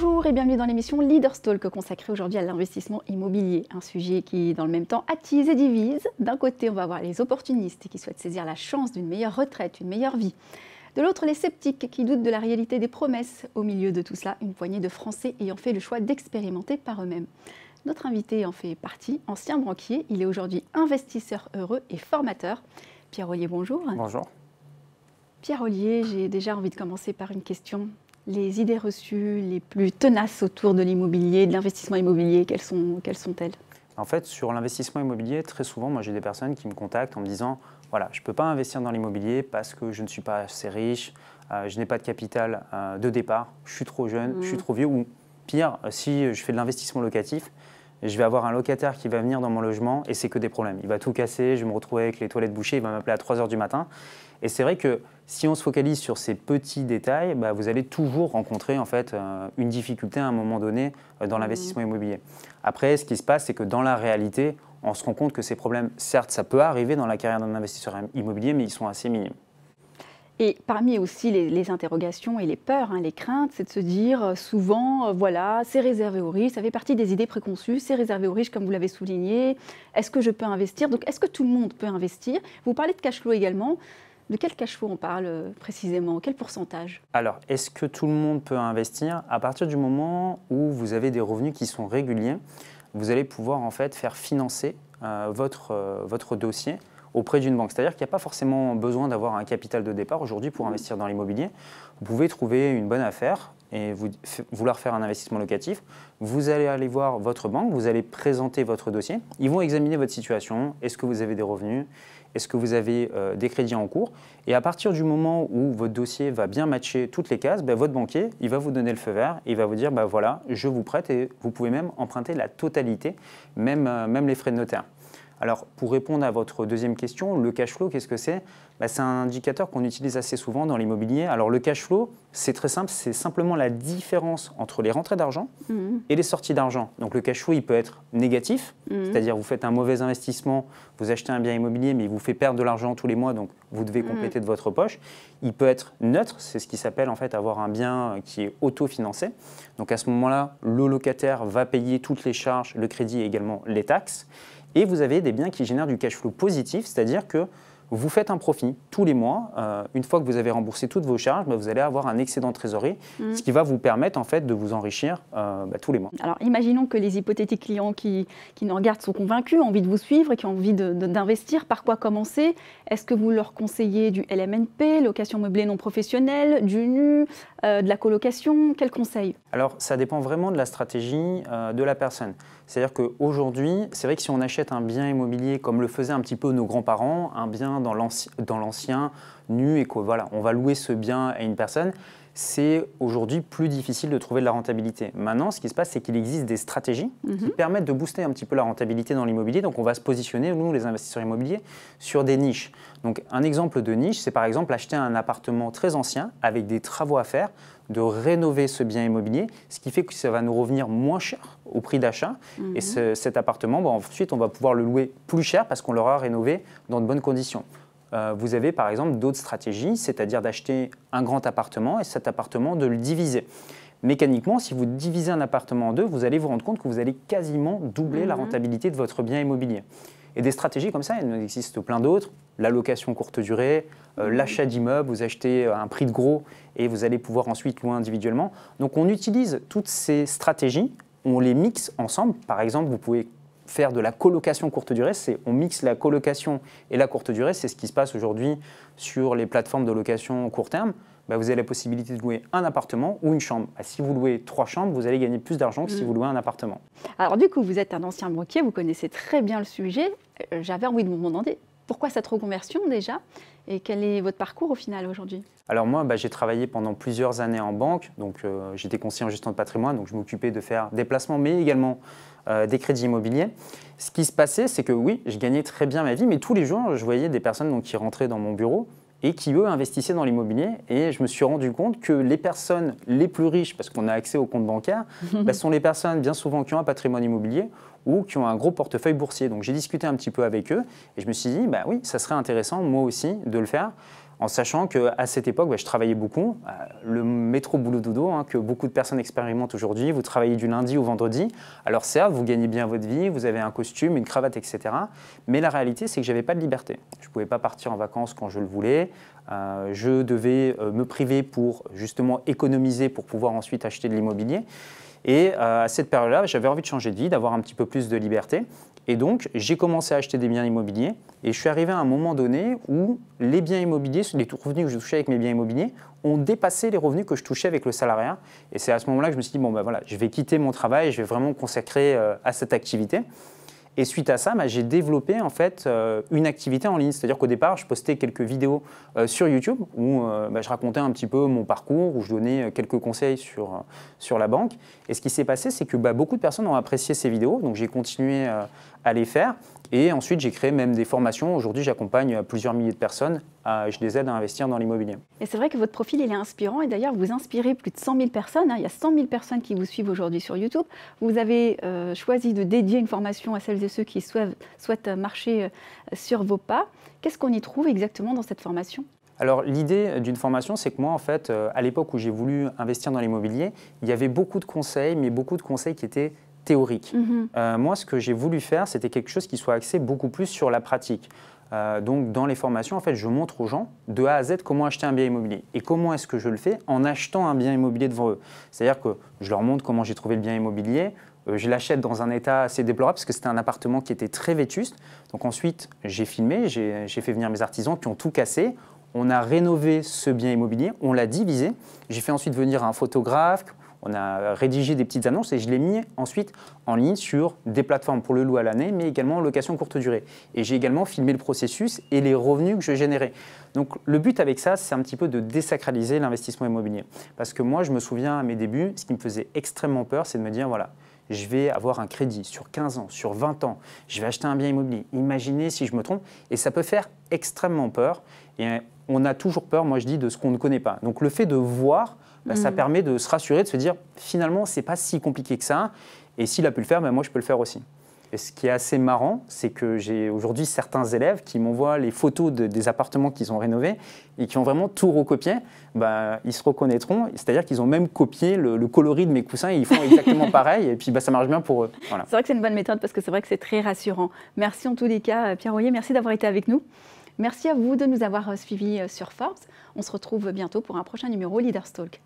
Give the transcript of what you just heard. Bonjour et bienvenue dans l'émission Leader's Talk consacrée aujourd'hui à l'investissement immobilier, un sujet qui dans le même temps attise et divise. D'un côté, on va voir les opportunistes qui souhaitent saisir la chance d'une meilleure retraite, une meilleure vie. De l'autre, les sceptiques qui doutent de la réalité des promesses. Au milieu de tout cela, une poignée de Français ayant fait le choix d'expérimenter par eux-mêmes. Notre invité en fait partie, ancien banquier, il est aujourd'hui investisseur heureux et formateur. Pierre Ollier, bonjour. Bonjour. Pierre Ollier, j'ai déjà envie de commencer par une question. Les idées reçues les plus tenaces autour de l'immobilier, de l'investissement immobilier, quelles sont-elles ? En fait, sur l'investissement immobilier, très souvent, moi j'ai des personnes qui me contactent en me disant « voilà, je ne peux pas investir dans l'immobilier parce que je ne suis pas assez riche, je n'ai pas de capital de départ, je suis trop jeune, je suis trop vieux » ou pire, si je fais de l'investissement locatif, je vais avoir un locataire qui va venir dans mon logement et c'est que des problèmes. Il va tout casser, je vais me retrouver avec les toilettes bouchées, il va m'appeler à 3 h du matin. Et c'est vrai que si on se focalise sur ces petits détails, bah vous allez toujours rencontrer en fait, une difficulté à un moment donné dans l'investissement immobilier. Après, ce qui se passe, c'est que dans la réalité, on se rend compte que ces problèmes, certes, ça peut arriver dans la carrière d'un investisseur immobilier, mais ils sont assez minimes. Et parmi aussi les interrogations et les peurs, hein, les craintes, c'est de se dire souvent, voilà, c'est réservé aux riches, ça fait partie des idées préconçues, c'est réservé aux riches comme vous l'avez souligné, est-ce que je peux investir? Donc est-ce que tout le monde peut investir? Vous parlez de cash flow également, de quel cash flow on parle précisément? Quel pourcentage? Alors, est-ce que tout le monde peut investir? À partir du moment où vous avez des revenus qui sont réguliers, vous allez pouvoir en fait faire financer votre dossier auprès d'une banque. C'est-à-dire qu'il n'y a pas forcément besoin d'avoir un capital de départ aujourd'hui pour investir dans l'immobilier. Vous pouvez trouver une bonne affaire et vouloir faire un investissement locatif. Vous allez aller voir votre banque, vous allez présenter votre dossier. Ils vont examiner votre situation. Est-ce que vous avez des revenus? Est-ce que vous avez des crédits en cours? Et à partir du moment où votre dossier va bien matcher toutes les cases, bah, votre banquier il va vous donner le feu vert et il va vous dire bah, « voilà, je vous prête » et vous pouvez même emprunter la totalité, même les frais de notaire. Alors, pour répondre à votre deuxième question, le cash flow, qu'est-ce que c'est? Bah, c'est un indicateur qu'on utilise assez souvent dans l'immobilier. Alors, le cash flow, c'est très simple, c'est simplement la différence entre les rentrées d'argent et les sorties d'argent. Donc, le cash flow, il peut être négatif, c'est-à-dire vous faites un mauvais investissement, vous achetez un bien immobilier, mais il vous fait perdre de l'argent tous les mois, donc vous devez compléter de votre poche. Il peut être neutre, c'est ce qui s'appelle en fait avoir un bien qui est autofinancé. Donc, à ce moment-là, le locataire va payer toutes les charges, le crédit et également les taxes. Et vous avez des biens qui génèrent du cash flow positif, c'est-à-dire que vous faites un profit tous les mois. Une fois que vous avez remboursé toutes vos charges, bah, vous allez avoir un excédent de trésorerie, ce qui va vous permettre en fait, de vous enrichir tous les mois. Alors imaginons que les hypothétiques clients qui nous regardent sont convaincus, ont envie de vous suivre et qui ont envie d'investir. Par quoi commencer? Est-ce que vous leur conseillez du LMNP, location meublée non professionnelle, du NU, de la colocation? Quel conseil? Alors ça dépend vraiment de la stratégie de la personne. C'est-à-dire qu'aujourd'hui, c'est vrai que si on achète un bien immobilier comme le faisaient un petit peu nos grands-parents, un bien dans l'ancien nu et que voilà, on va louer ce bien à une personne, c'est aujourd'hui plus difficile de trouver de la rentabilité. Maintenant, ce qui se passe, c'est qu'il existe des stratégies qui permettent de booster un petit peu la rentabilité dans l'immobilier. Donc, on va se positionner, nous, les investisseurs immobiliers, sur des niches. Donc, un exemple de niche, c'est par exemple acheter un appartement très ancien avec des travaux à faire, de rénover ce bien immobilier, ce qui fait que ça va nous revenir moins cher au prix d'achat. Et cet appartement, bah, ensuite, on va pouvoir le louer plus cher parce qu'on l'aura rénové dans de bonnes conditions. Vous avez par exemple d'autres stratégies, c'est-à-dire d'acheter un grand appartement et cet appartement de le diviser. Mécaniquement, si vous divisez un appartement en deux, vous allez vous rendre compte que vous allez quasiment doubler la rentabilité de votre bien immobilier. Et des stratégies comme ça, il en existe plein d'autres. La location courte durée, l'achat d'immeubles, vous achetez à un prix de gros et vous allez pouvoir ensuite louer individuellement. Donc on utilise toutes ces stratégies, on les mixe ensemble. Par exemple, vous pouvez faire de la colocation courte durée, on mixe la colocation et la courte durée, c'est ce qui se passe aujourd'hui sur les plateformes de location court terme. Bah, vous avez la possibilité de louer un appartement ou une chambre. Bah, si vous louez 3 chambres, vous allez gagner plus d'argent que si vous louez un appartement. Alors du coup, vous êtes un ancien banquier, vous connaissez très bien le sujet. J'avais envie de vous demander pourquoi cette reconversion déjà et quel est votre parcours au final aujourd'hui? Alors moi, bah, j'ai travaillé pendant plusieurs années en banque, donc j'étais conseiller en gestion de patrimoine, donc je m'occupais de faire des placements, mais également des crédits immobiliers. Ce qui se passait, c'est que oui, je gagnais très bien ma vie, mais tous les jours, je voyais des personnes donc, qui rentraient dans mon bureau et qui, eux, investissaient dans l'immobilier. Et je me suis rendu compte que les personnes les plus riches, parce qu'on a accès aux comptes bancaires, bah, sont les personnes bien souvent qui ont un patrimoine immobilier ou qui ont un gros portefeuille boursier. Donc j'ai discuté un petit peu avec eux et je me suis dit, bah oui, ça serait intéressant moi aussi de le faire. en sachant qu'à cette époque, je travaillais beaucoup. Le métro boulot dodo hein, que beaucoup de personnes expérimentent aujourd'hui, vous travaillez du lundi au vendredi. Alors certes, vous gagnez bien votre vie, vous avez un costume, une cravate, etc. Mais la réalité, c'est que je n'avais pas de liberté. Je ne pouvais pas partir en vacances quand je le voulais. Je devais me priver pour justement économiser pour pouvoir ensuite acheter de l'immobilier. Et à cette période-là, j'avais envie de changer de vie, d'avoir un petit peu plus de liberté. Et donc, j'ai commencé à acheter des biens immobiliers. Et je suis arrivé à un moment donné où les biens immobiliers, les revenus que je touchais avec mes biens immobiliers, ont dépassé les revenus que je touchais avec le salariat. Et c'est à ce moment-là que je me suis dit, bon, ben voilà, je vais quitter mon travail, je vais vraiment me consacrer à cette activité. Et suite à ça, j'ai développé en fait une activité en ligne. C'est-à-dire qu'au départ, je postais quelques vidéos sur YouTube où je racontais un petit peu mon parcours, où je donnais quelques conseils sur la banque. Et ce qui s'est passé, c'est que beaucoup de personnes ont apprécié ces vidéos. Donc, j'ai continué à les faire. Et ensuite, j'ai créé même des formations. Aujourd'hui, j'accompagne plusieurs milliers de personnes. Je les aide à investir dans l'immobilier. Et c'est vrai que votre profil, il est inspirant. Et d'ailleurs, vous inspirez plus de 100 000 personnes. Il y a 100 000 personnes qui vous suivent aujourd'hui sur YouTube. Vous avez choisi de dédier une formation à celles et ceux qui souhaitent marcher sur vos pas. Qu'est-ce qu'on y trouve exactement dans cette formation ? Alors l'idée d'une formation, c'est que moi, en fait, à l'époque où j'ai voulu investir dans l'immobilier, il y avait beaucoup de conseils, mais beaucoup de conseils qui étaient théorique. Moi, ce que j'ai voulu faire, c'était quelque chose qui soit axé beaucoup plus sur la pratique. Donc, dans les formations, en fait, je montre aux gens de A à Z comment acheter un bien immobilier. Et comment est-ce que je le fais en achetant un bien immobilier devant eux. C'est-à-dire que je leur montre comment j'ai trouvé le bien immobilier. Je l'achète dans un état assez déplorable parce que c'était un appartement qui était très vétuste. Donc ensuite, j'ai filmé, j'ai fait venir mes artisans qui ont tout cassé. On a rénové ce bien immobilier, on l'a divisé. J'ai fait ensuite venir un photographe. On a rédigé des petites annonces et je l'ai mis ensuite en ligne sur des plateformes pour le louer à l'année, mais également en location courte durée. Et j'ai également filmé le processus et les revenus que je générais. Donc le but avec ça, c'est un petit peu de désacraliser l'investissement immobilier. Parce que moi, je me souviens à mes débuts, ce qui me faisait extrêmement peur, c'est de me dire, voilà, je vais avoir un crédit sur 15 ans, sur 20 ans, je vais acheter un bien immobilier. Imaginez si je me trompe. Et ça peut faire extrêmement peur. Et on a toujours peur, moi je dis, de ce qu'on ne connaît pas. Donc le fait de voir, ça permet de se rassurer, de se dire finalement, ce n'est pas si compliqué que ça. Et s'il a pu le faire, moi, je peux le faire aussi. Et ce qui est assez marrant, c'est que j'ai aujourd'hui certains élèves qui m'envoient les photos des appartements qu'ils ont rénovés et qui ont vraiment tout recopié. Ils se reconnaîtront, c'est-à-dire qu'ils ont même copié le coloris de mes coussins et ils font exactement pareil. Et puis, ça marche bien pour eux. Voilà. C'est vrai que c'est une bonne méthode parce que c'est vrai que c'est très rassurant. Merci en tous les cas, Pierre Ollier. Merci d'avoir été avec nous. Merci à vous de nous avoir suivis sur Forbes. On se retrouve bientôt pour un prochain numéro Leader's Talk.